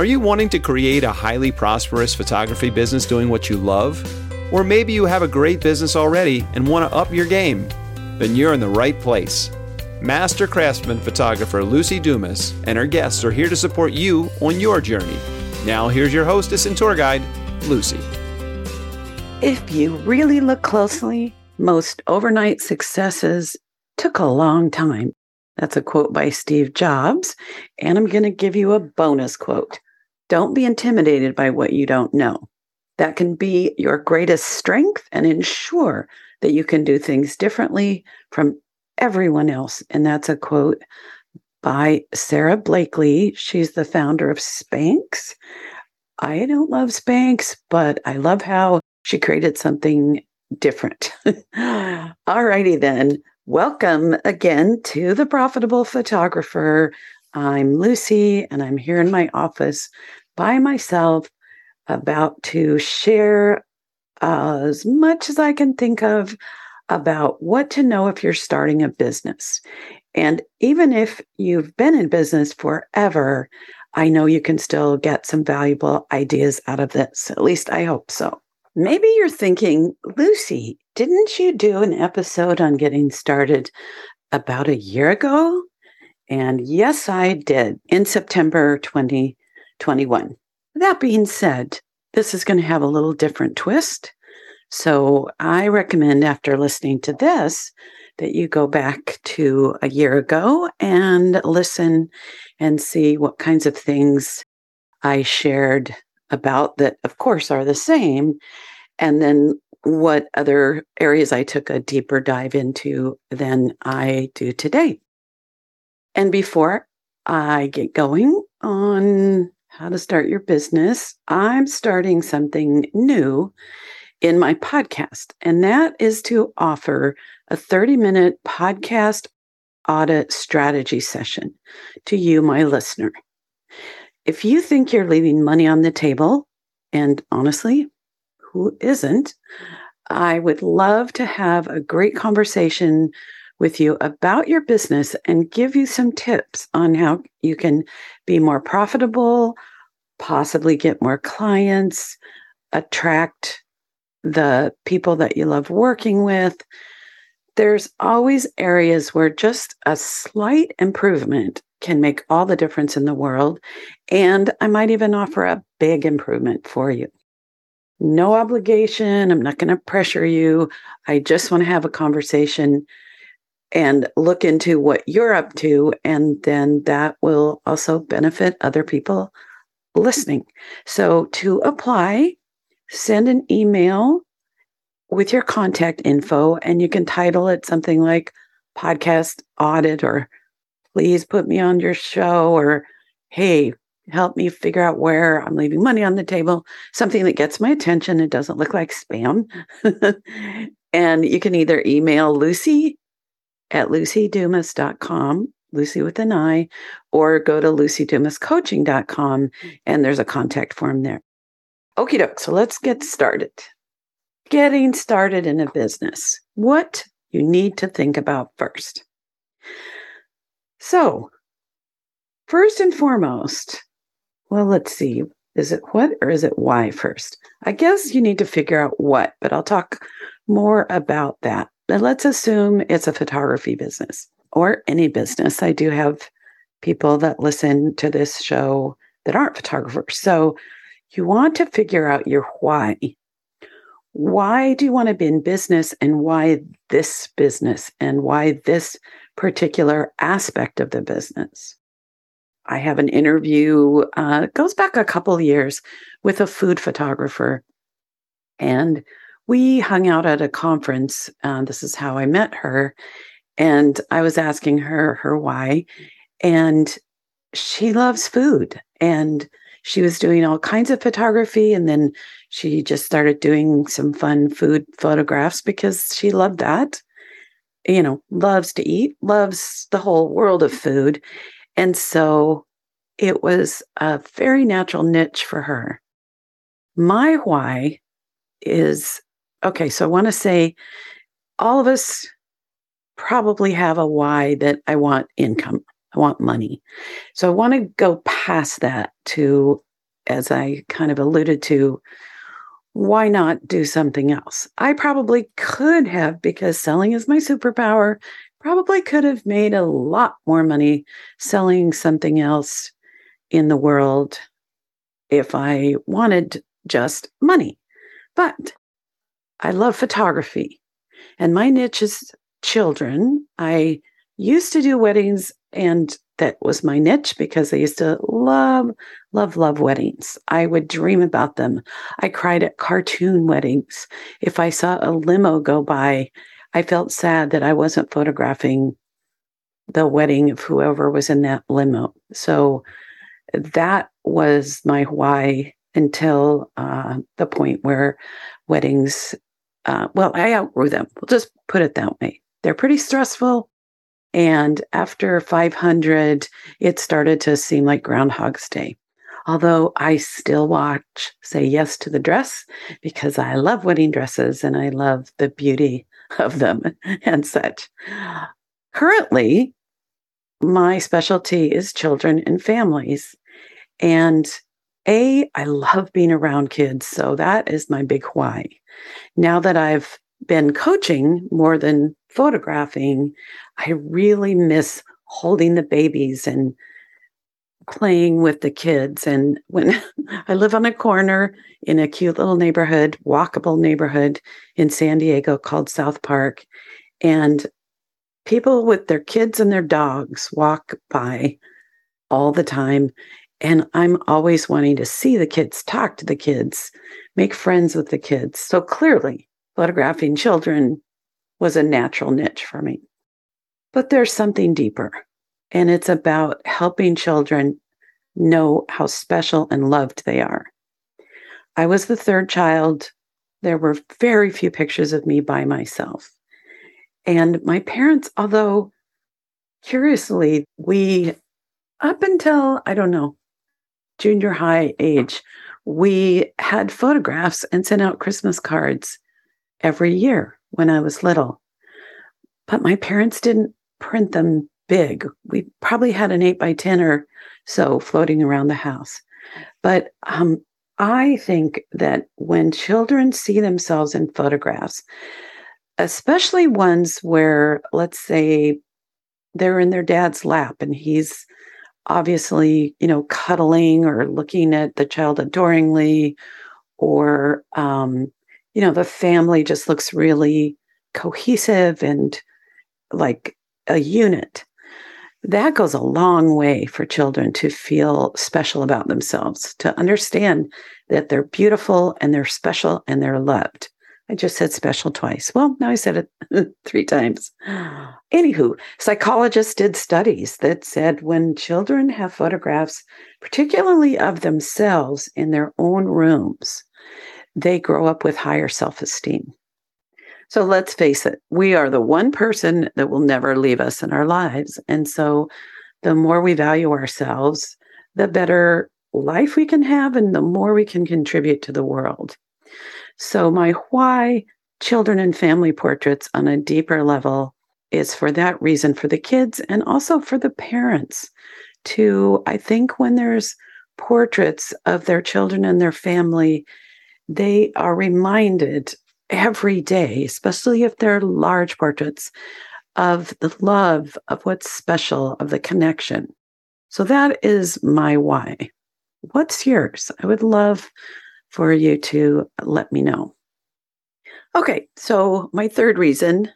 Are you wanting to create a highly prosperous photography business doing what you love? Or maybe you have a great business already and want to up your game? Then you're in the right place. Master craftsman photographer Luci Dumas and her guests are here to support you on your journey. Now here's your hostess and tour guide, Luci. If you really look closely, most overnight successes took a long time. That's a quote by Steve Jobs, and I'm going to give you a bonus quote. Don't be intimidated by what you don't know. That can be your greatest strength and ensure that you can do things differently from everyone else. And that's a quote by Sarah Blakely. She's the founder of Spanx. I don't love Spanx, but I love how she created something different. All righty then. Welcome again to The Profitable Photographer. I'm Luci, and I'm here in my office by myself, about to share as much as I can think of about what to know if you're starting a business. And even if you've been in business forever, I know you can still get some valuable ideas out of this. At least I hope so. Maybe you're thinking, Luci, didn't you do an episode on getting started about a year ago? And yes, I did, in September 2021. That being said, this is going to have a little different twist. So I recommend after listening to this that you go back to a year ago and listen and see what kinds of things I shared about that, of course, are the same, and then what other areas I took a deeper dive into than I do today. And before I get going on how to start your business, I'm starting something new in my podcast, and that is to offer a 30-minute podcast audit strategy session to you, my listener. If you think you're leaving money on the table, and honestly, who isn't, I would love to have a great conversation with you about your business and give you some tips on how you can be more profitable, possibly get more clients, attract the people that you love working with. There's always areas where just a slight improvement can make all the difference in the world, and I might even offer a big improvement for you. No obligation. I'm not going to pressure you. I just want to have a conversation and look into what you're up to, and then that will also benefit other people listening. So to apply, send an email with your contact info, and you can title it something like podcast audit, or please put me on your show, or hey, help me figure out where I'm leaving money on the table. Something that gets my attention. It doesn't look like spam. And you can either email Luci at LuciDumas.com, Luci with an I, or go to LuciDumasCoaching.com, and there's a contact form there. Okie doke. So let's get started. Getting started in a business. What you need to think about first. So, first and foremost, well, let's see, is it what or is it why first? I guess you need to figure out what, but I'll talk more about that. And let's assume it's a photography business or any business. I do have people that listen to this show that aren't photographers. So you want to figure out your why. Why do you want to be in business, and why this business, and why this particular aspect of the business? I have an interview, it goes back a couple of years, with a food photographer. And we hung out at a conference. This is how I met her. And I was asking her why. And she loves food. And she was doing all kinds of photography. And then she just started doing some fun food photographs because she loved that. You know, loves to eat, loves the whole world of food. And so it was a very natural niche for her. My why is, okay, so I want to say all of us probably have a why that I want income. I want money. So I want to go past that to as I kind of alluded to, why not do something else? I probably could have, because selling is my superpower, probably could have made a lot more money selling something else in the world if I wanted just money. But I love photography, and my niche is children. I used to do weddings, and that was my niche because I used to love, love, love weddings. I would dream about them. I cried at cartoon weddings. If I saw a limo go by, I felt sad that I wasn't photographing the wedding of whoever was in that limo. So that was my why until the point where weddings, well, I outgrew them. We'll just put it that way. They're pretty stressful. And after 500, it started to seem like Groundhog's Day. Although I still watch Say Yes to the Dress because I love wedding dresses and I love the beauty of them and such. Currently, my specialty is children and families. And I love being around kids. So that is my big why. Now that I've been coaching more than photographing, I really miss holding the babies and playing with the kids. And when I live on a corner in a cute little neighborhood, walkable neighborhood in San Diego called South Park, and people with their kids and their dogs walk by all the time. And I'm always wanting to see the kids, talk to the kids, make friends with the kids. So clearly, photographing children was a natural niche for me. But there's something deeper, and it's about helping children know how special and loved they are. I was the third child. There were very few pictures of me by myself. And my parents, although curiously, we, up until, I don't know, junior high age, we had photographs and sent out Christmas cards every year when I was little. But my parents didn't print them big. We probably had an 8x10 or so floating around the house. But I think that when children see themselves in photographs, especially ones where, let's say, they're in their dad's lap and he's obviously, you know, cuddling or looking at the child adoringly, or, you know, the family just looks really cohesive and like a unit. That goes a long way for children to feel special about themselves, to understand that they're beautiful and they're special and they're loved. I just said special twice. Well, now I said it 3 times. Anywho, psychologists did studies that said when children have photographs, particularly of themselves in their own rooms, they grow up with higher self-esteem. So let's face it, we are the one person that will never leave us in our lives. And so the more we value ourselves, the better life we can have and the more we can contribute to the world. So my why, children and family portraits on a deeper level, is for that reason, for the kids and also for the parents to, I think when there's portraits of their children and their family, they are reminded every day, especially if they're large portraits, of the love, of what's special, of the connection. So that is my why. What's yours? I would love for you to let me know. Okay, so my third reason,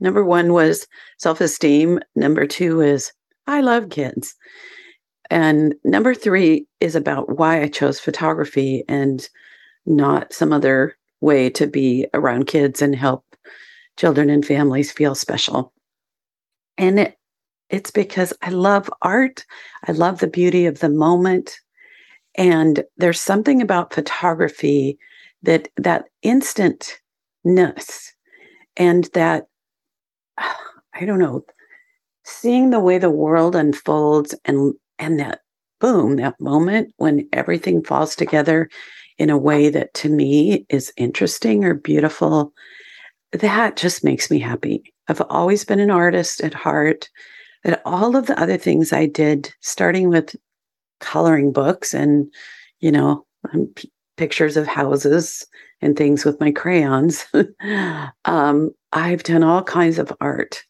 number 1 was self-esteem. Number 2 is I love kids. And number 3 is about why I chose photography and not some other way to be around kids and help children and families feel special. And it's because I love art. I love the beauty of the moment. And there's something about photography that instantness and that, I don't know, seeing the way the world unfolds and that boom, that moment when everything falls together in a way that to me is interesting or beautiful, that just makes me happy. I've always been an artist at heart, and all of the other things I did, starting with coloring books and, you know, pictures of houses and things with my crayons. I've done all kinds of art.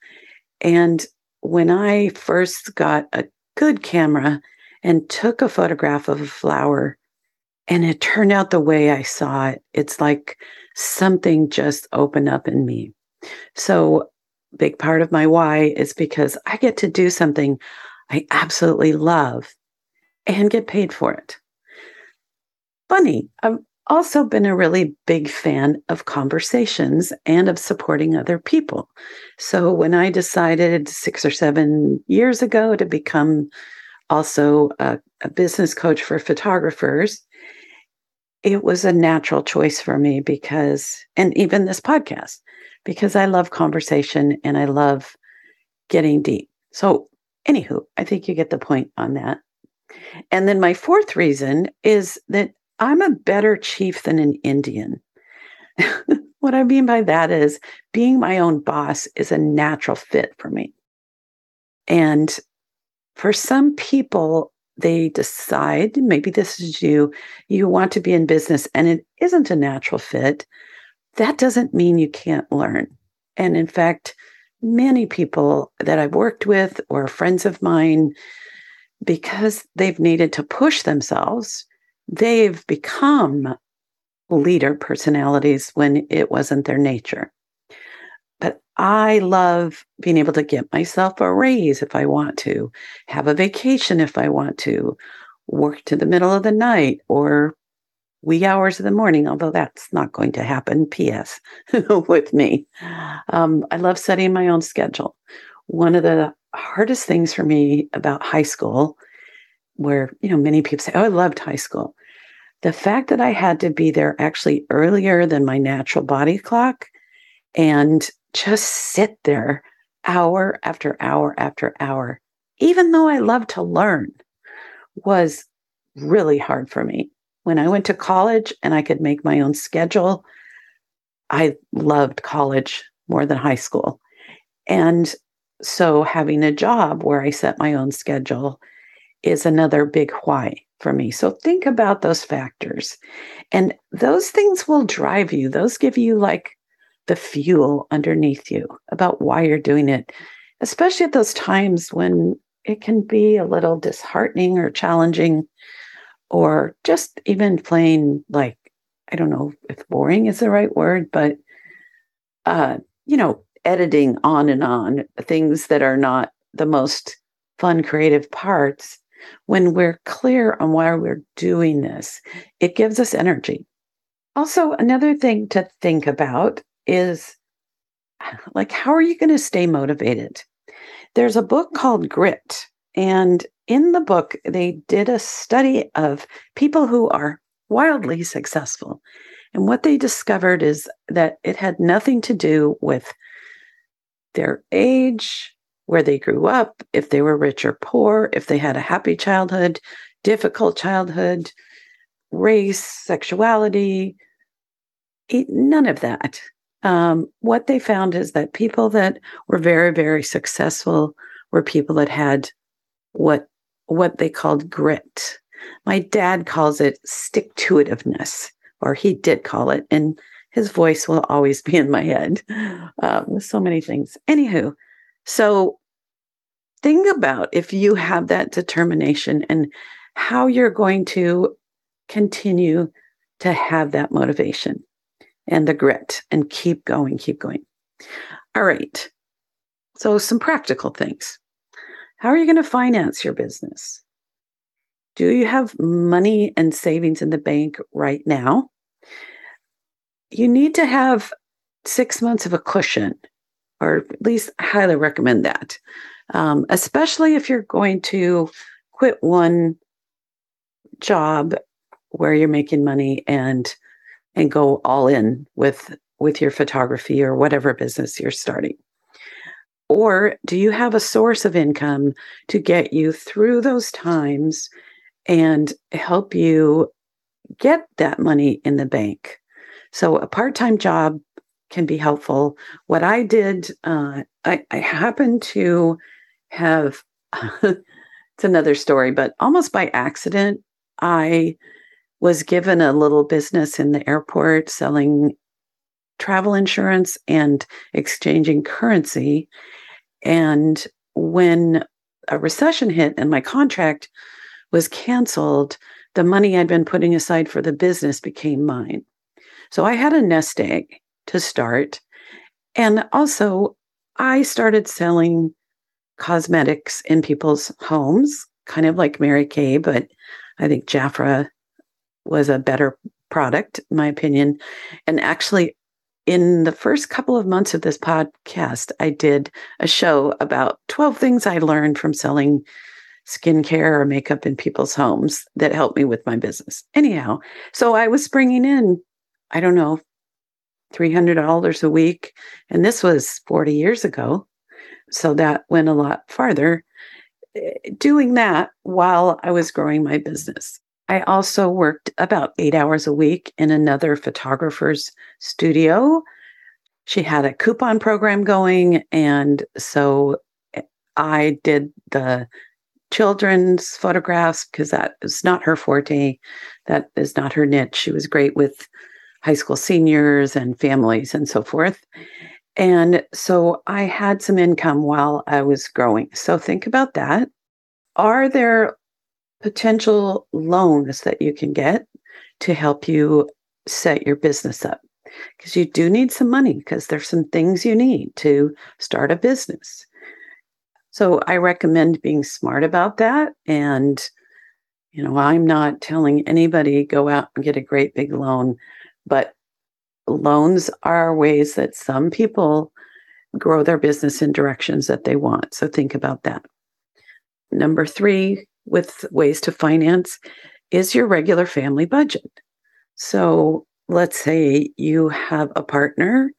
And when I first got a good camera and took a photograph of a flower, and it turned out the way I saw it, it's like something just opened up in me. So big part of my why is because I get to do something I absolutely love and get paid for it. Funny, I've also been a really big fan of conversations and of supporting other people. So when I decided 6 or 7 years ago to become also a business coach for photographers, it was a natural choice for me because, and even this podcast, because I love conversation and I love getting deep. So anywho, I think you get the point on that. And then my fourth reason is that I'm a better chief than an Indian. What I mean by that is being my own boss is a natural fit for me. And for some people, they decide, maybe this is you want to be in business and it isn't a natural fit. That doesn't mean you can't learn. And in fact, many people that I've worked with or friends of mine, because they've needed to push themselves, they've become leader personalities when it wasn't their nature. But I love being able to get myself a raise if I want to, have a vacation if I want to, work to the middle of the night or wee hours of the morning, although that's not going to happen, P.S., with me. I love setting my own schedule. One of the hardest things for me about high school, where, you know, many people say, oh, I loved high school. The fact that I had to be there actually earlier than my natural body clock and just sit there hour after hour after hour, even though I love to learn, was really hard for me. When I went to college and I could make my own schedule, I loved college more than high school. And so having a job where I set my own schedule is another big why for me. So think about those factors. And those things will drive you. Those give you like the fuel underneath you about why you're doing it, especially at those times when it can be a little disheartening or challenging, or just even plain, like, I don't know if boring is the right word, but, you know, editing on and on, things that are not the most fun, creative parts. When we're clear on why we're doing this, it gives us energy. Also, another thing to think about is, like, how are you going to stay motivated? There's a book called Grit, and in the book, they did a study of people who are wildly successful. And what they discovered is that it had nothing to do with their age, where they grew up, if they were rich or poor, if they had a happy childhood, difficult childhood, race, sexuality, none of that. What they found is that people that were very, very successful were people that had what they called grit. My dad calls it stick-to-itiveness, or he did call it, and his voice will always be in my head with so many things. Anywho, so think about if you have that determination and how you're going to continue to have that motivation and the grit and keep going, keep going. All right. So some practical things. How are you going to finance your business? Do you have money and savings in the bank right now? You need to have 6 months of a cushion, or at least I highly recommend that, especially if you're going to quit one job where you're making money and go all in with your photography or whatever business you're starting. Or do you have a source of income to get you through those times and help you get that money in the bank? So a part-time job can be helpful. What I did, I happened to have, it's another story, but almost by accident, I was given a little business in the airport selling travel insurance and exchanging currency. And when a recession hit and my contract was canceled, the money I'd been putting aside for the business became mine. So I had a nest egg to start. And also, I started selling cosmetics in people's homes, kind of like Mary Kay, but I think Jafra was a better product, in my opinion. And actually, in the first couple of months of this podcast, I did a show about 12 things I learned from selling skincare or makeup in people's homes that helped me with my business. Anyhow, so I was bringing in, I don't know, $300 a week. And this was 40 years ago. So that went a lot farther. Doing that while I was growing my business. I also worked about 8 hours a week in another photographer's studio. She had a coupon program going. And so I did the children's photographs because that is not her forte. That is not her niche. She was great with high school seniors and families and so forth. And so I had some income while I was growing. So think about that. Are there potential loans that you can get to help you set your business up? Because you do need some money, because there's some things you need to start a business. So I recommend being smart about that. And, you know, I'm not telling anybody go out and get a great big loan, but loans are ways that some people grow their business in directions that they want. So think about that. Number three, with ways to finance, is your regular family budget. So let's say you have a partner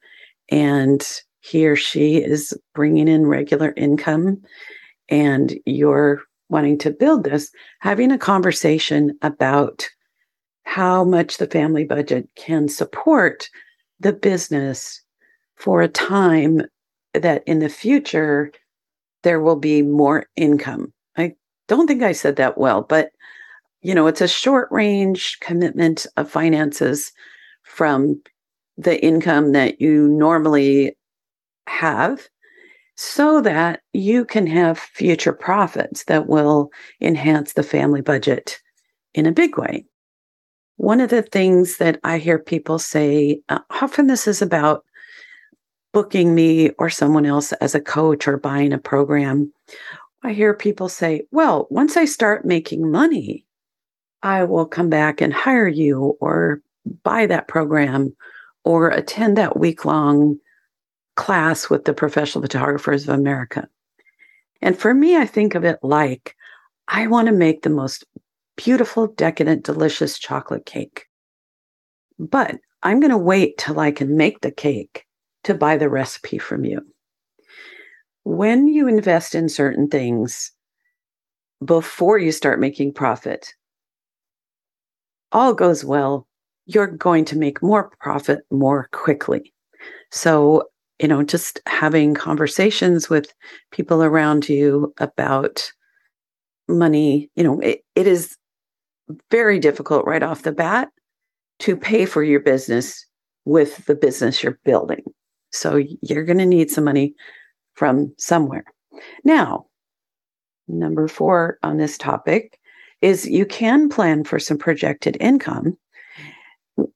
and he or she is bringing in regular income and you're wanting to build this, having a conversation about how much the family budget can support the business for a time that in the future, there will be more income. I don't think I said that well, but you know, it's a short range commitment of finances from the income that you normally have so that you can have future profits that will enhance the family budget in a big way. One of the things that I hear people say, often this is about booking me or someone else as a coach or buying a program. I hear people say, well, once I start making money, I will come back and hire you or buy that program or attend that week-long class with the Professional Photographers of America. And for me, I think of it like, I want to make the most beautiful, decadent, delicious chocolate cake. But I'm going to wait till I can make the cake to buy the recipe from you. When you invest in certain things before you start making profit, all goes well, you're going to make more profit more quickly. So, you know, just having conversations with people around you about money, you know, it is very difficult right off the bat to pay for your business with the business you're building. So you're going to need some money from somewhere. Now, number four on this topic is you can plan for some projected income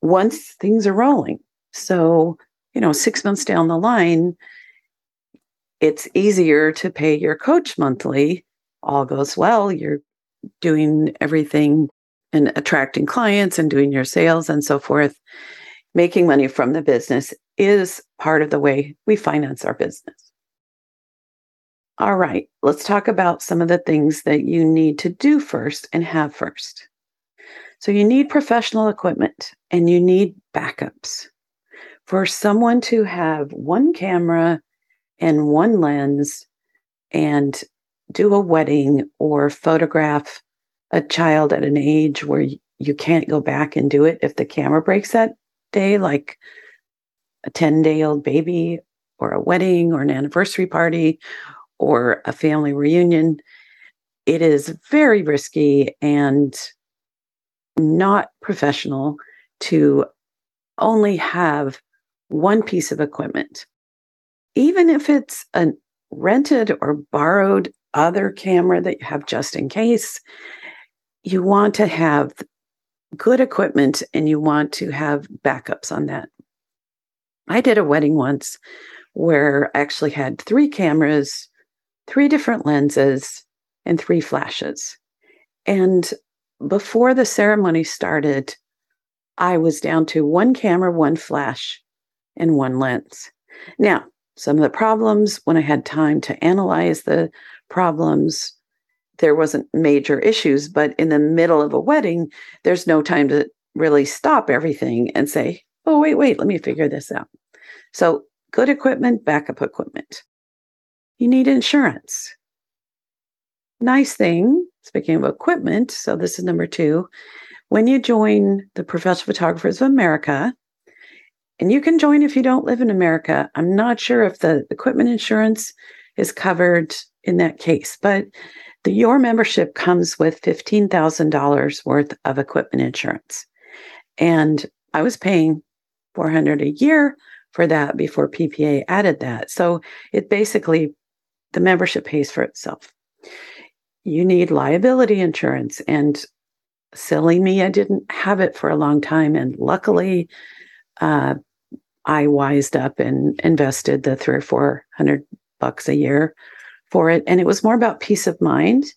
once things are rolling. So, you know, 6 months down the line, it's easier to pay your coach monthly. All goes well, you're doing everything and attracting clients and doing your sales and so forth. Making money from the business is part of the way we finance our business. All right, let's talk about some of the things that you need to do first and have first. So you need professional equipment and you need backups. For someone to have one camera and one lens and do a wedding or photograph a child at an age where you can't go back and do it if the camera breaks that day, like a 10-day-old baby or a wedding or an anniversary party or a family reunion. It is very risky and not professional to only have one piece of equipment. Even if it's a rented or borrowed other camera that you have just in case, you want to have good equipment and you want to have backups on that. I did a wedding once where I actually had 3 cameras, 3 different lenses, and 3 flashes. And before the ceremony started, I was down to 1 camera, 1 flash, and 1 lens. Now, some of the problems, when I had time to analyze the problems, there wasn't major issues, but in the middle of a wedding, there's no time to really stop everything and say, oh, wait, let me figure this out. So good equipment, backup equipment. You need insurance. Nice thing, speaking of equipment, so this is number 2, when you join the Professional Photographers of America, and you can join if you don't live in America. I'm not sure if the equipment insurance is covered in that case, but your membership comes with $15,000 worth of equipment insurance. And I was paying $400 a year for that before PPA added that. So it basically, the membership pays for itself. You need liability insurance. And silly me, I didn't have it for a long time. And luckily, I wised up and invested the $300 or $400 a year for it. And it was more about peace of mind,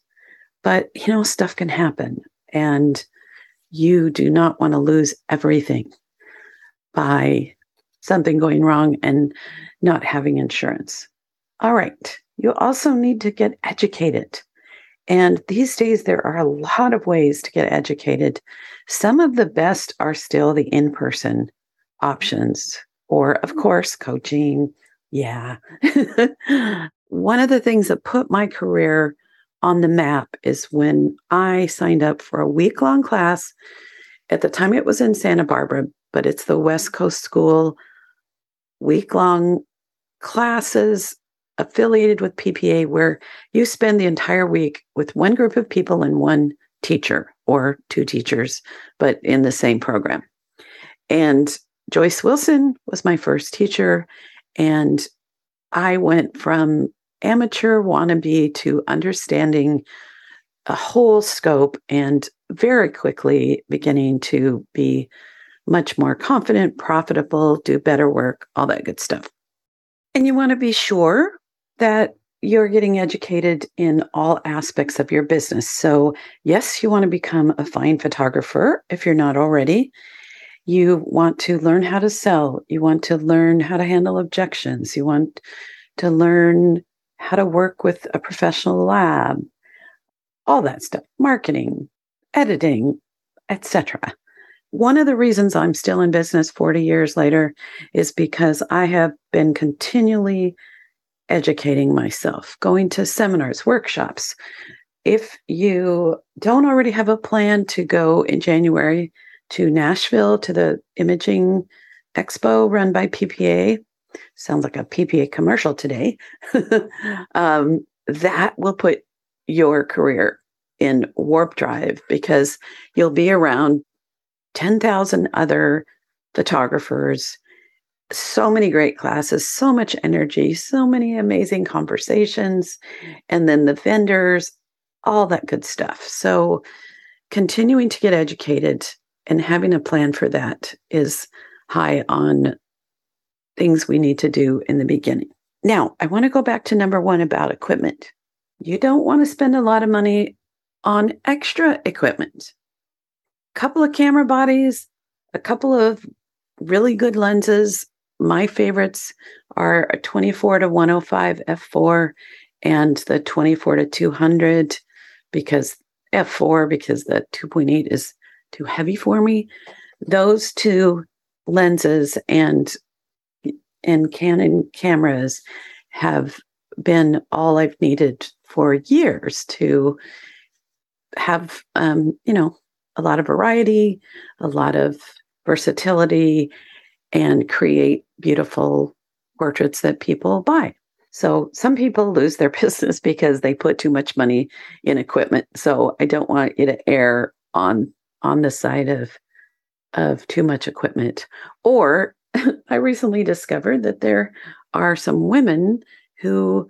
but stuff can happen and you do not want to lose everything by something going wrong and not having insurance. All right. You also need to get educated. And these days there are a lot of ways to get educated. Some of the best are still the in-person options or, of course, coaching. Yeah. One of the things that put my career on the map is when I signed up for a week-long class. At the time, it was in Santa Barbara, but it's the West Coast School week-long classes affiliated with PPA where you spend the entire week with one group of people and one teacher or 2 teachers, but in the same program. And Joyce Wilson was my first teacher, and I went from amateur wannabe to understanding a whole scope and very quickly beginning to be much more confident, profitable, do better work, all that good stuff. And you want to be sure that you're getting educated in all aspects of your business. So yes, you want to become a fine photographer if you're not already. You want to learn how to sell. You want to learn how to handle objections. You want to learn how to work with a professional lab, all that stuff, marketing, editing, etc. One of the reasons I'm still in business 40 years later is because I have been continually educating myself, going to seminars, workshops. If you don't already have a plan to go in January to Nashville to the Imaging Expo run by PPA, sounds like a PPA commercial today, that will put your career in warp drive because you'll be around 10,000 other photographers, so many great classes, so much energy, so many amazing conversations, and then the vendors, all that good stuff. So continuing to get educated and having a plan for that is high on things we need to do in the beginning. Now, I want to go back to number 1 about equipment. You don't want to spend a lot of money on extra equipment. A couple of camera bodies, a couple of really good lenses. My favorites are a 24-105 f/4 and the 24-200 because f/4 because the 2.8 is too heavy for me. Those 2 lenses and Canon cameras have been all I've needed for years to have, a lot of variety, a lot of versatility, and create beautiful portraits that people buy. So some people lose their business because they put too much money in equipment. So I don't want you to err on on the side of too much equipment. Or I recently discovered that there are some women who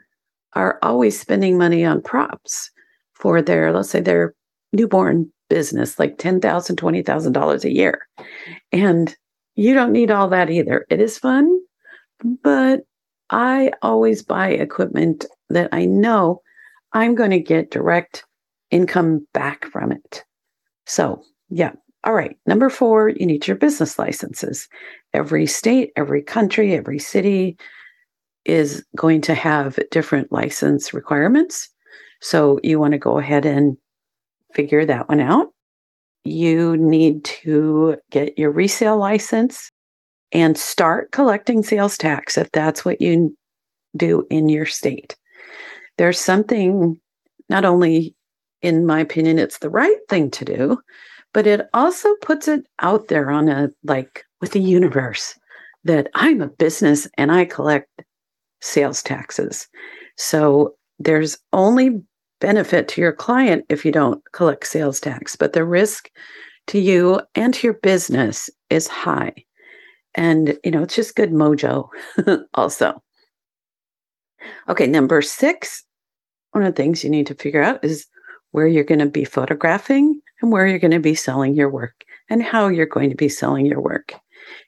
are always spending money on props for their, let's say, their newborn business, like $10,000, $20,000 a year. And you don't need all that either. It is fun, but I always buy equipment that I know I'm going to get direct income back from it. So, yeah. All right. Number 4, you need your business licenses. Every state, every country, every city is going to have different license requirements. So you want to go ahead and figure that one out. You need to get your resale license and start collecting sales tax if that's what you do in your state. There's something, not only, in my opinion, it's the right thing to do, but it also puts it out there on a, like, with the universe that I'm a business and I collect sales taxes. So there's only benefit to your client if you don't collect sales tax, but the risk to you and to your business is high. And, you know, it's just good mojo also. Okay, number 6, one of the things you need to figure out is where you're going to be photographing and where you're going to be selling your work and how you're going to be selling your work.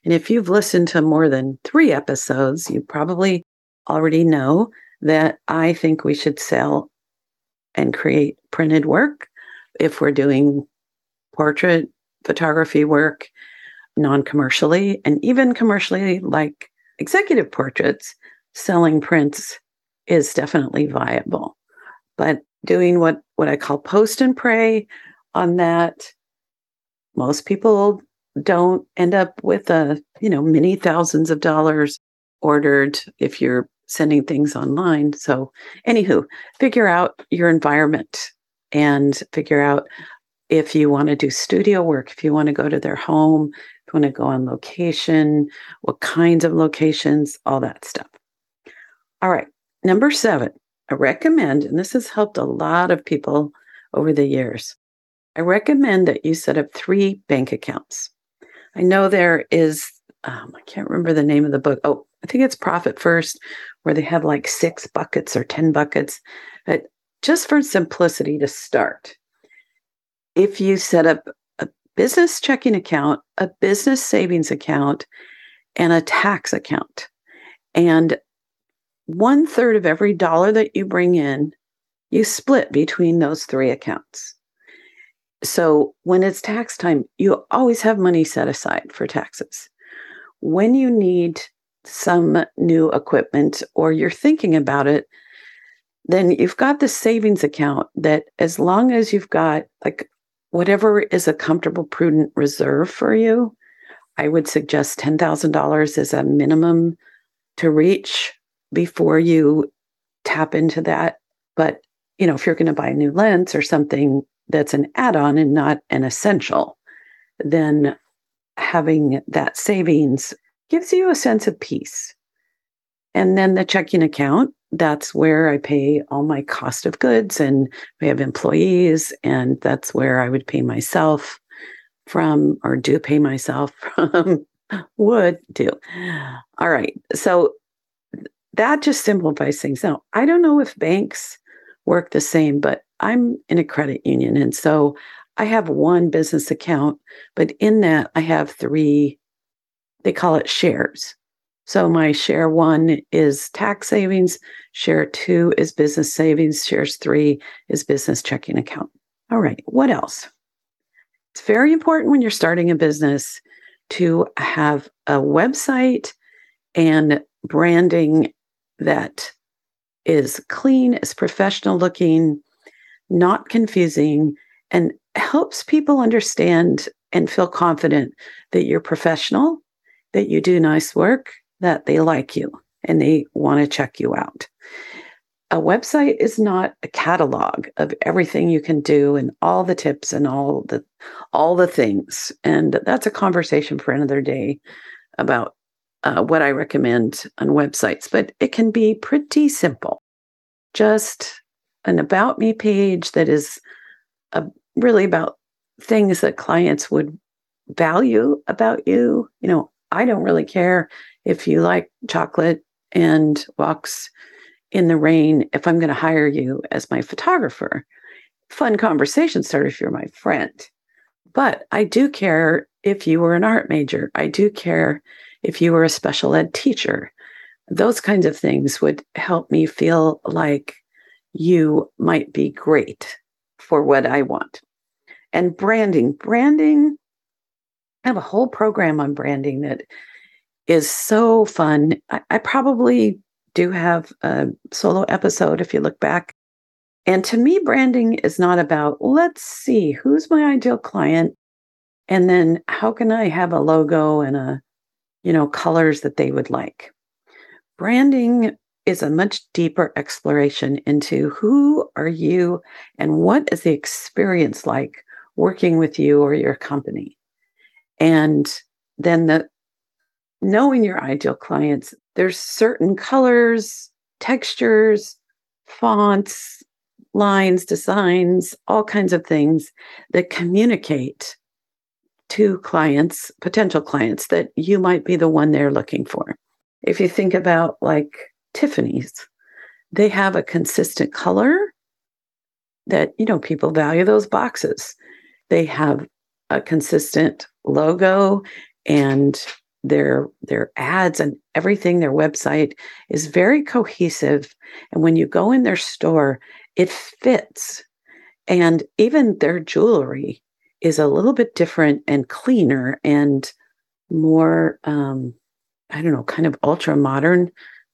And if you've listened to more than 3 episodes, you probably already know that I think we should sell and create printed work if we're doing portrait photography work non-commercially, and even commercially, like executive portraits, selling prints is definitely viable. But doing what I call post and pray on that, most people don't end up with a, you know, many thousands of dollars ordered if you're sending things online. So anywho, figure out your environment and figure out if you want to do studio work, if you want to go to their home, if you want to go on location, what kinds of locations, all that stuff. All right. Number 7, I recommend, and this has helped a lot of people over the years, I recommend that you set up 3 bank accounts. I know there is, I can't remember the name of the book. Oh, I think it's Profit First, where they have like 6 buckets or 10 buckets. But just for simplicity to start, if you set up a business checking account, a business savings account, and a tax account, and 1/3 of every dollar that you bring in, you split between those 3 accounts. So when it's tax time, you always have money set aside for taxes. When you need some new equipment or you're thinking about it, then you've got the savings account that, as long as you've got like whatever is a comfortable, prudent reserve for you, I would suggest $10,000 as a minimum to reach before you tap into that. But, you know, if you're going to buy a new lens or something that's an add-on and not an essential, then having that savings gives you a sense of peace. And then the checking account, that's where I pay all my cost of goods, and we have employees, and that's where I would pay myself from, or do pay myself from, would do. All right. So that just simplifies things. Now, I don't know if banks work the same, but I'm in a credit union. And so I have one business account, but in that I have 3, they call it shares. So my share 1 is tax savings, share 2 is business savings, shares 3 is business checking account. All right, what else? It's very important when you're starting a business to have a website and branding that is clean, is professional looking, not confusing, and helps people understand and feel confident that you're professional, that you do nice work, that they like you, and they want to check you out. A website is not a catalog of everything you can do and all the tips and all the things. And that's a conversation for another day about what I recommend on websites, but it can be pretty simple. Just an about me page that is really about things that clients would value about you. You know, I don't really care if you like chocolate and walks in the rain if I'm going to hire you as my photographer. Fun conversation starter if you're my friend. But I do care if you were an art major. I do care if you were a special ed teacher. Those kinds of things would help me feel like you might be great for what I want. And branding, I have a whole program on branding that is so fun. I probably do have a solo episode if you look back. And to me, branding is not about, let's see, who's my ideal client? And then how can I have a logo and a, you know, colors that they would like? Branding is a much deeper exploration into who are you and what is the experience like working with you or your company. And then knowing your ideal clients, there's certain colors, textures, fonts, lines, designs, all kinds of things that communicate to clients, potential clients, that you might be the one they're looking for. If you think about like Tiffany's, they have a consistent color that, you know, people value those boxes. They have a consistent logo, and their ads and everything, their website is very cohesive. And when you go in their store, it fits. And even their jewelry is a little bit different and cleaner and more, kind of ultra modern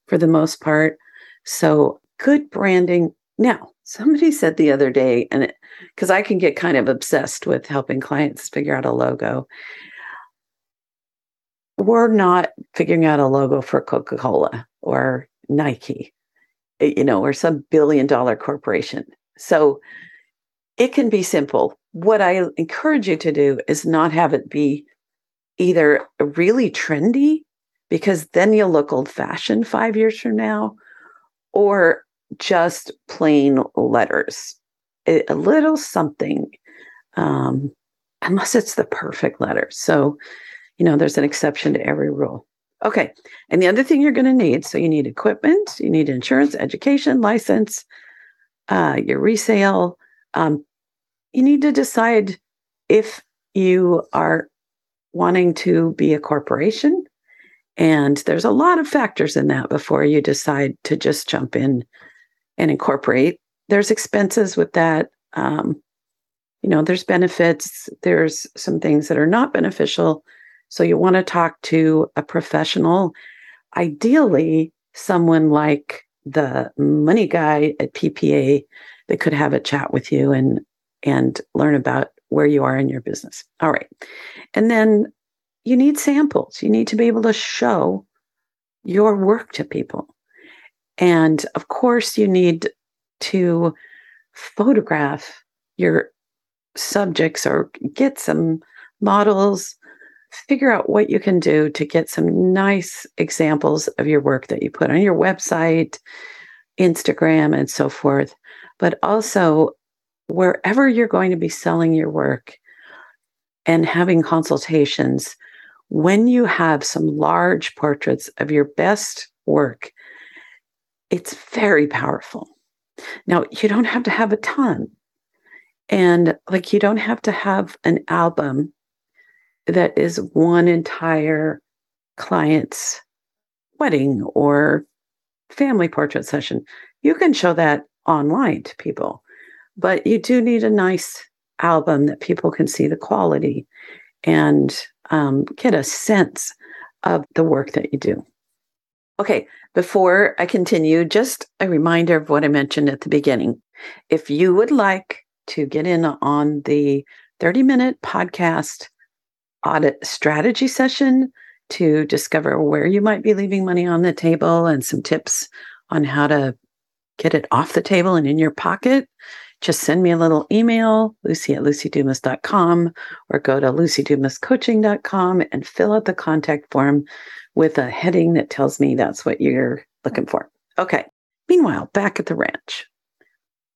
for the most part. So good branding. Now, somebody said the other day, and because I can get kind of obsessed with helping clients figure out a logo. We're not figuring out a logo for Coca-Cola or Nike. You know, or some billion-dollar corporation. So it can be simple. What I encourage you to do is not have it be either really trendy, because then you'll look old-fashioned 5 years from now, or just plain letters. A little something, unless it's the perfect letter. So, you know, there's an exception to every rule. Okay, and the other thing you're going to need, so you need equipment, you need insurance, education, license, your resale. You need to decide if you are wanting to be a corporation. And there's a lot of factors in that before you decide to just jump in and incorporate. There's expenses with that. You know, there's benefits. There's some things that are not beneficial. So you want to talk to a professional, ideally someone like the money guy at PPA that could have a chat with you and learn about where you are in your business. All right. And then you need samples. You need to be able to show your work to people. And of course, you need to photograph your subjects or get some models. Figure out what you can do to get some nice examples of your work that you put on your website, Instagram, and so forth. But also, wherever you're going to be selling your work and having consultations, when you have some large portraits of your best work, it's very powerful. Now, you don't have to have a ton. And like, you don't have to have an album that is one entire client's wedding or family portrait session. You can show that online to people, but you do need a nice album that people can see the quality and get a sense of the work that you do. Okay, before I continue, just a reminder of what I mentioned at the beginning. If you would like to get in on the 30-minute podcast audit strategy session to discover where you might be leaving money on the table and some tips on how to get it off the table and in your pocket, just send me a little email, luci@lucidumas.com, or go to LuciDumasCoaching.com and fill out the contact form with a heading that tells me that's what you're looking for. Okay. Meanwhile, back at the ranch,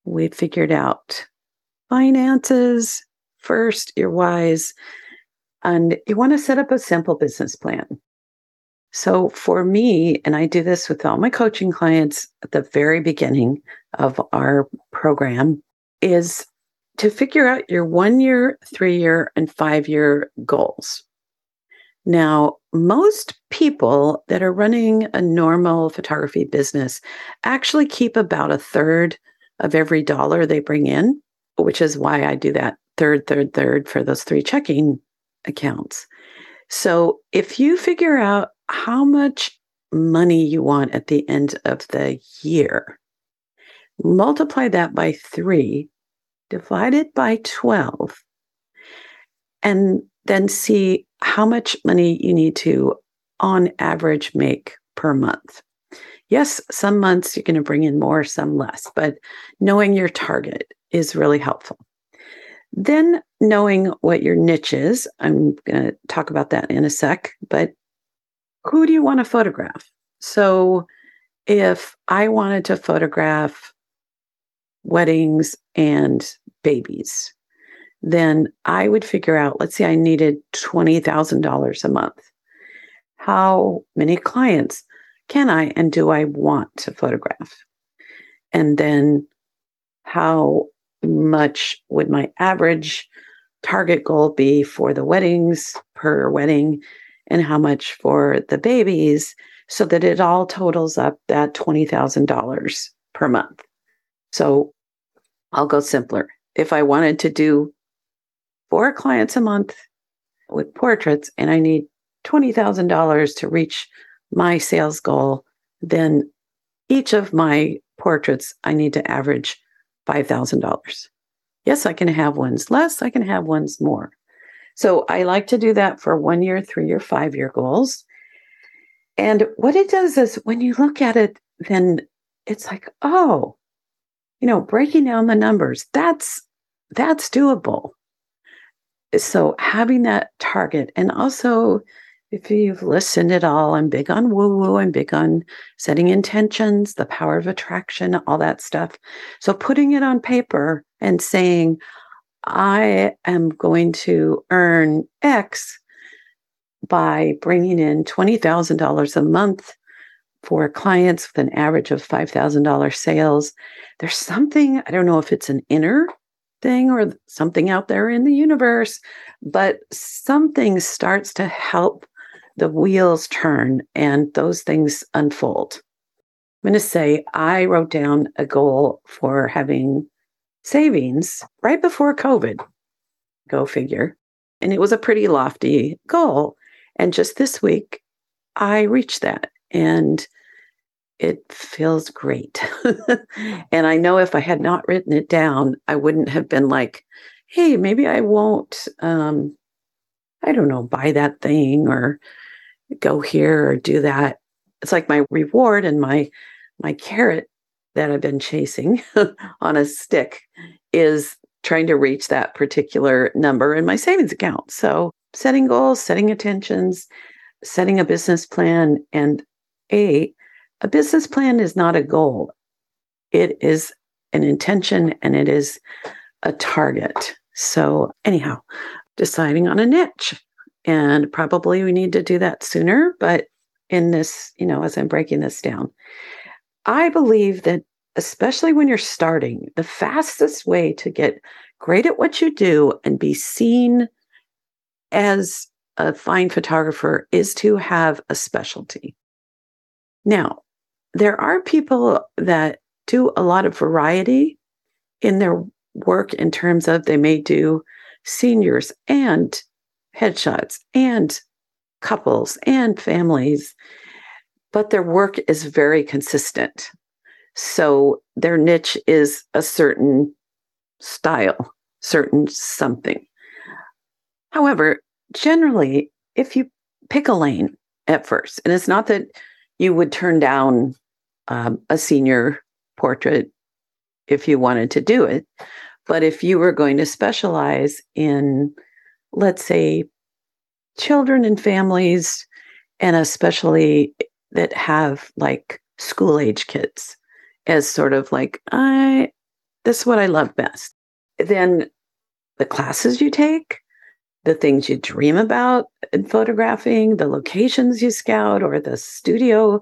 we figured out finances, first, your whys, and you want to set up a simple business plan. So for me, and I do this with all my coaching clients at the very beginning of our program, is to figure out your 1 year, 3 year, and 5 year goals. Now, most people that are running a normal photography business actually keep about a third of every dollar they bring in, which is why I do that third for those three checking accounts. So if you figure out how much money you want at the end of the year, multiply that by 3, divide it by 12, and then see how much money you need to, on average, make per month. Yes, some months you're going to bring in more, some less, but knowing your target is really helpful. Then knowing what your niche is, I'm going to talk about that in a sec, but who do you want to photograph? So if I wanted to photograph weddings and babies, then I would figure out, let's say I needed $20,000 a month. How many clients can I and do I want to photograph? And then how much would my average target goal be for the weddings per wedding and how much for the babies, so that it all totals up that $20,000 per month. So I'll go simpler. If I wanted to do 4 clients a month with portraits and I need $20,000 to reach my sales goal, then each of my portraits, I need to average $5,000. Yes, I can have ones less, I can have ones more. So I like to do that for 1 year, 3 year, 5 year goals. And what it does is when you look at it, then it's like, oh, you know, breaking down the numbers, that's doable. So having that target, and also if you've listened at all, I'm big on woo-woo, I'm big on setting intentions, the power of attraction, all that stuff. So putting it on paper and saying, I am going to earn X by bringing in $20,000 a month for clients with an average of $5,000 sales. There's something, I don't know if it's an inner thing or something out there in the universe, but something starts to help the wheels turn and those things unfold. I'm going to say I wrote down a goal for having savings right before COVID. Go figure. And it was a pretty lofty goal. And just this week, I reached that. And it feels great. And I know if I had not written it down, I wouldn't have been like, hey, maybe I won't, I don't know, buy that thing or go here or do that. It's like my reward and my carrot that I've been chasing on a stick is trying to reach that particular number in my savings account. So setting goals, setting intentions, setting a business plan, and a business plan is not a goal. It is an intention and it is a target. So anyhow, deciding on a niche, and probably we need to do that sooner. But in this, you know, as I'm breaking this down, I believe that especially when you're starting, the fastest way to get great at what you do and be seen as a fine photographer is to have a specialty. Now, there are people that do a lot of variety in their work in terms of they may do seniors and headshots and couples and families, but their work is very consistent. So their niche is a certain style, certain something. However, generally, if you pick a lane at first, and it's not that you would turn down a senior portrait if you wanted to do it. But if you were going to specialize in, let's say, children and families, and especially that have like school age kids as sort of like, this is what I love best, then the classes you take, the things you dream about in photographing, the locations you scout or the studio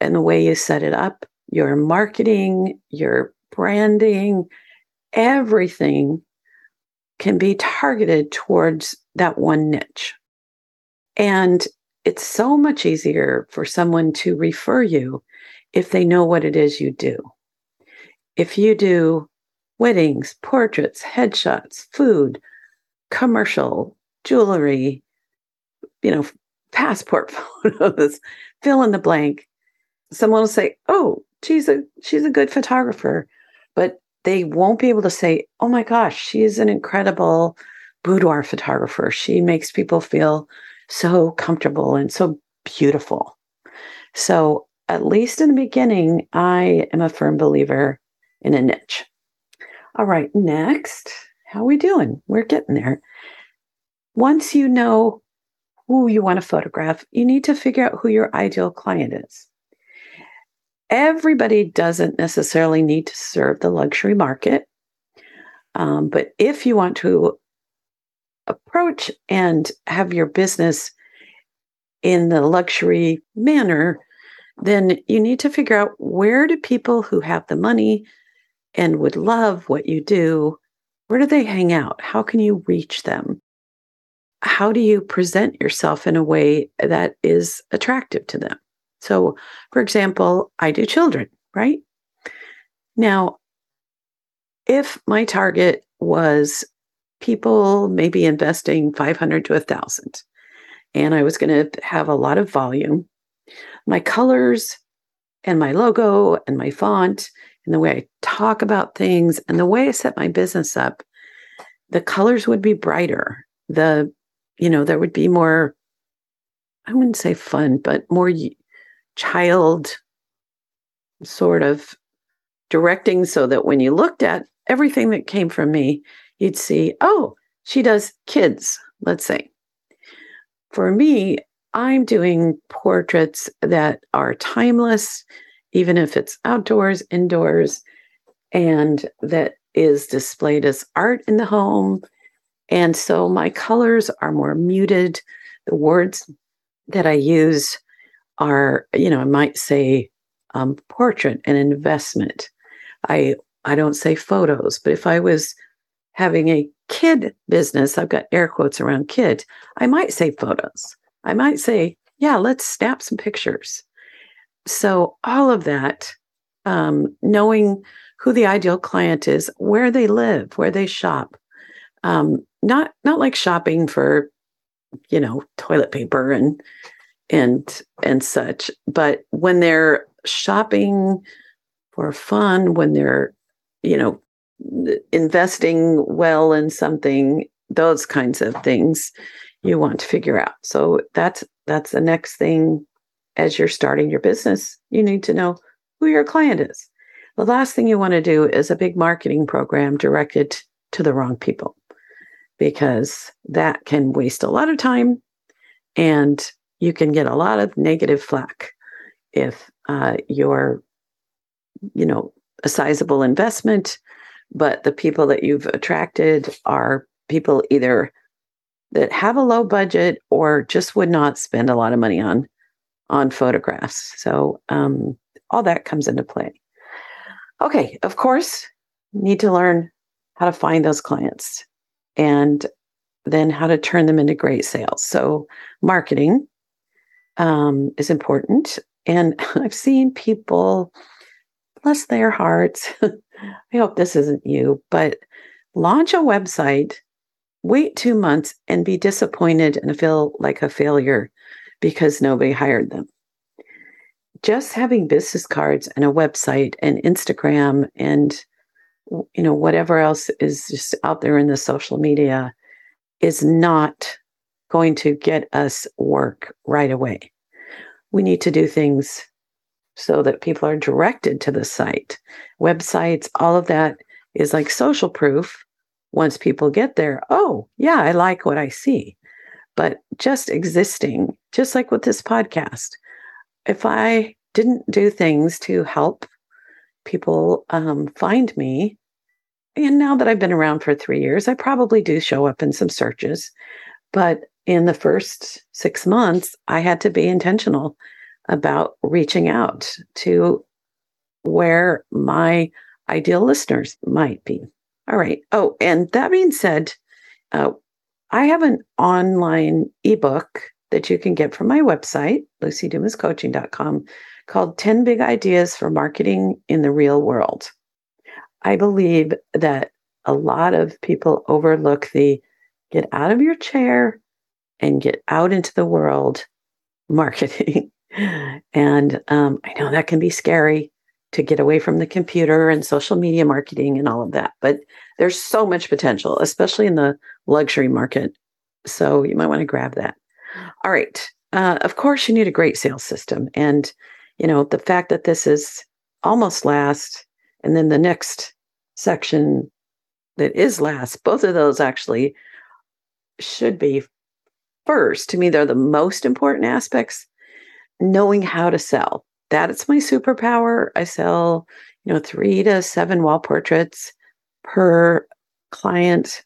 and the way you set it up, your marketing, your branding, everything can be targeted towards that one niche. And it's so much easier for someone to refer you if they know what it is you do. If you do weddings, portraits, headshots, food, commercial, jewelry, passport photos, fill in the blank, someone will say, oh, she's a good photographer, but they won't be able to say, oh my gosh, she is an incredible boudoir photographer. She makes people feel so comfortable and so beautiful. So at least in the beginning, I am a firm believer in a niche. All right, next, how are we doing? We're getting there. Once you know who you want to photograph, you need to figure out who your ideal client is. Everybody doesn't necessarily need to serve the luxury market. But if you want to approach and have your business in the luxury manner, then you need to figure out where do people who have the money and would love what you do, where do they hang out? How can you reach them? How do you present yourself in a way that is attractive to them? So, for example, I do children, right? Now, if my target was people maybe investing $500 to $1,000, and I was going to have a lot of volume, my colors and my logo and my font and the way I talk about things and the way I set my business up, the colors would be brighter. There would be more, I wouldn't say fun, but more child sort of directing, so that when you looked at everything that came from me, you'd see, oh, she does kids, let's say. For me, I'm doing portraits that are timeless, even if it's outdoors, indoors, and that is displayed as art in the home. And so my colors are more muted. The words that I use are, I might say portrait and investment. I don't say photos, but if I was having a kid business, I've got air quotes around kid, I might say photos. I might say, yeah, let's snap some pictures. So all of that, knowing who the ideal client is, where they live, where they shop, not like shopping for, toilet paper and such, but when they're shopping for fun, when they're, investing well in something, those kinds of things you want to figure out. So that's the next thing. As you're starting your business, you need to know who your client is. The last thing you want to do is a big marketing program directed to the wrong people, because that can waste a lot of time and you can get a lot of negative flack if you're, a sizable investment, but the people that you've attracted are people either that have a low budget or just would not spend a lot of money on photographs. So all that comes into play. Okay, of course, need to learn how to find those clients and then how to turn them into great sales. So marketing is important. And I've seen people, bless their hearts, I hope this isn't you, but launch a website, wait 2 months and be disappointed and feel like a failure because nobody hired them. Just having business cards and a website and Instagram and whatever else is just out there in the social media is not going to get us work right away. We need to do things so that people are directed to the site. Websites, all of that is like social proof. Once people get there, oh, yeah, I like what I see. But just existing, just like with this podcast, if I didn't do things to help people find me, and now that I've been around for 3 years, I probably do show up in some searches. But in the first 6 months, I had to be intentional about reaching out to where my ideal listeners might be. All right. Oh, and that being said, I have an online ebook that you can get from my website, LuciDumasCoaching.com, called 10 Big Ideas for Marketing in the Real World. I believe that a lot of people overlook the get out of your chair and get out into the world marketing. And I know that can be scary to get away from the computer and social media marketing and all of that. But there's so much potential, especially in the luxury market. So you might want to grab that. All right. Of course, you need a great sales system. And, you know, the fact that this is almost last and then the next section that is last, both of those actually should be first. To me, they're the most important aspects. Knowing how to sell. That is my superpower. I sell, 3 to 7 wall portraits per client.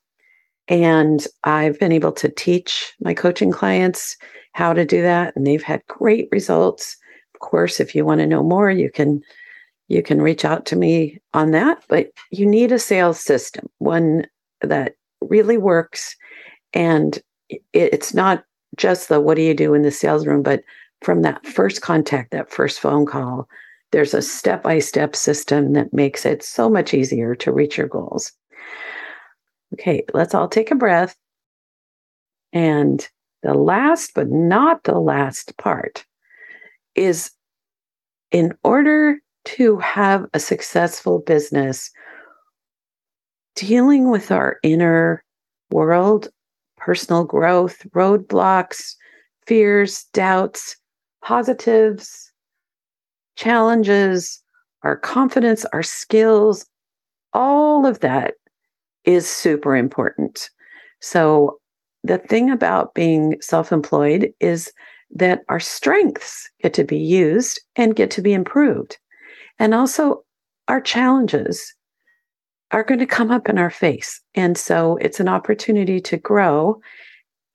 And I've been able to teach my coaching clients how to do that. And they've had great results. Of course, if you want to know more, you can reach out to me on that. But you need a sales system, one that really works. And it's not just the what do you do in the sales room, but from that first contact, that first phone call, there's a step-by-step system that makes it so much easier to reach your goals. Okay, let's all take a breath. And the last, but not the last part, is in order to have a successful business, dealing with our inner world, personal growth, roadblocks, fears, doubts, positives, challenges, our confidence, our skills, all of that is super important. So the thing about being self-employed is that our strengths get to be used and get to be improved. And also our challenges are going to come up in our face. And so it's an opportunity to grow.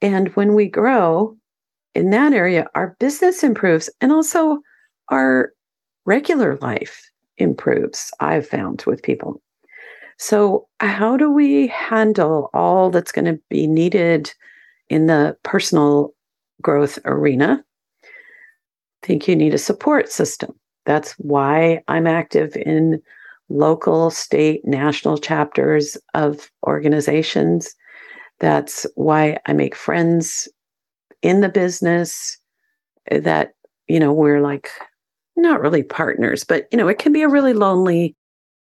And when we grow in that area, our business improves and also our regular life improves, I've found with people. So how do we handle all that's going to be needed in the personal growth arena? I think you need a support system. That's why I'm active in local, state, national chapters of organizations. That's why I make friends in the business that, we're like not really partners, but, it can be a really lonely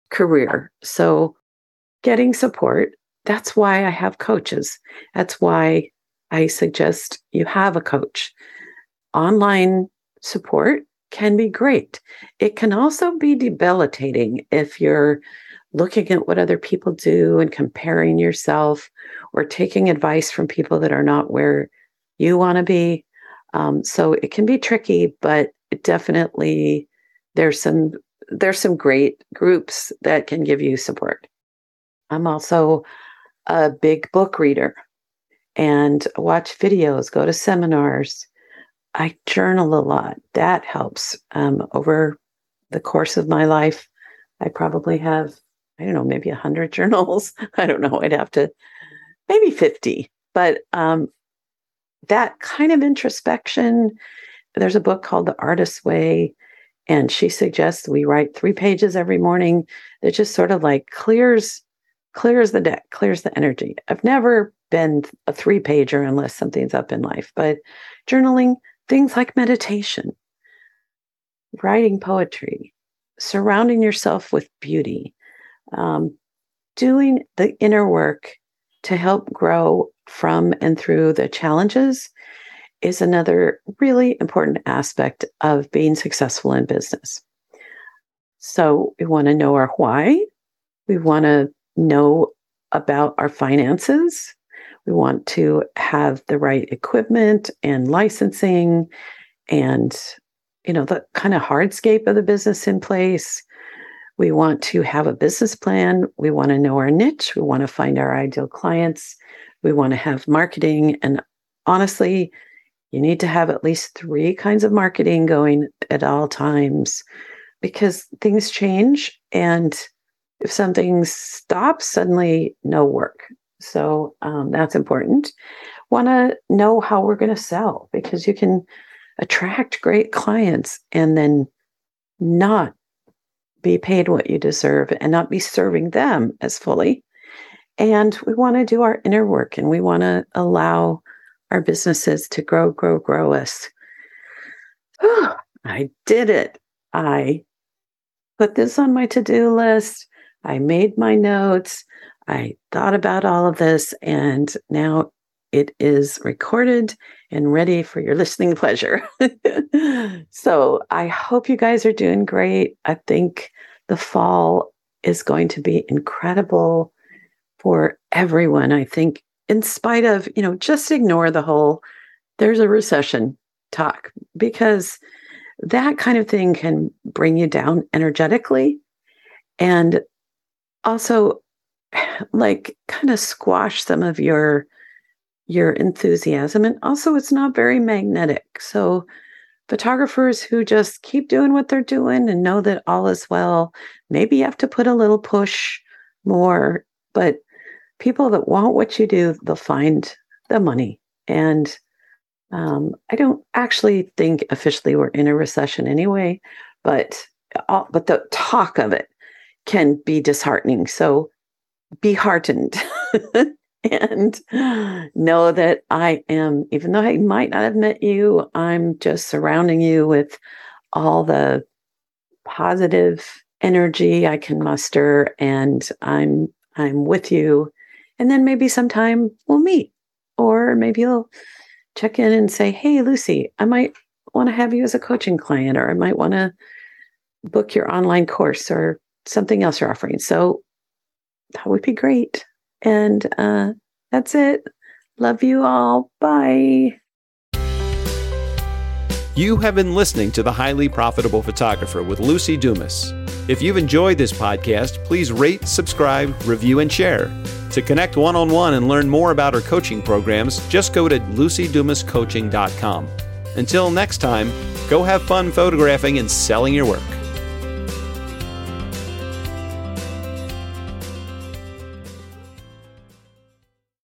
career. So getting support, that's why I have coaches. That's why I suggest you have a coach. Online support can be great. It can also be debilitating if you're looking at what other people do and comparing yourself or taking advice from people that are not where you want to be. So it can be tricky, but definitely there's some great groups that can give you support. I'm also a big book reader and watch videos, go to seminars. I journal a lot. That helps. Over the course of my life, I probably have, maybe 100 journals. I don't know. I'd have to, maybe 50, but, that kind of introspection. There's a book called The Artist's Way, and she suggests we write 3 pages every morning that just sort of like clears the deck, clears the energy. I've never been a 3-pager unless something's up in life, but journaling, things like meditation, writing poetry, surrounding yourself with beauty, doing the inner work to help grow from and through the challenges is another really important aspect of being successful in business. So we want to know our why. We want to know about our finances. We want to have the right equipment and licensing and, the kind of hardscape of the business in place. We want to have a business plan. We want to know our niche. We want to find our ideal clients. We want to have marketing. And honestly, you need to have at least 3 kinds of marketing going at all times, because things change. And if something stops, suddenly no work. So that's important. Want to know how we're going to sell, because you can attract great clients and then not be paid what you deserve and not be serving them as fully. And we want to do our inner work, and we want to allow our businesses to grow us. Oh, I did it. I put this on my to-do list. I made my notes. I thought about all of this, and now it is recorded and ready for your listening pleasure. So I hope you guys are doing great. I think the fall is going to be incredible for everyone. I think in spite of, just ignore the whole, there's a recession talk, because that kind of thing can bring you down energetically. And also kind of squash some of your enthusiasm. And also it's not very magnetic. So photographers who just keep doing what they're doing and know that all is well, maybe you have to put a little push more, but people that want what you do, they'll find the money. And I don't actually think officially we're in a recession anyway, but the talk of it can be disheartening. So be heartened and know that I am, even though I might not have met you, I'm just surrounding you with all the positive energy I can muster, and I'm with you. And then maybe sometime we'll meet, or maybe you'll check in and say, hey, Luci, I might want to have you as a coaching client, or I might want to book your online course or something else you're offering. So that would be great. And that's it. Love you all. Bye. You have been listening to The Highly Profitable Photographer with Luci Dumas. If you've enjoyed this podcast, please rate, subscribe, review, and share. To connect one-on-one and learn more about our coaching programs, just go to LuciDumasCoaching.com. Until next time, go have fun photographing and selling your work.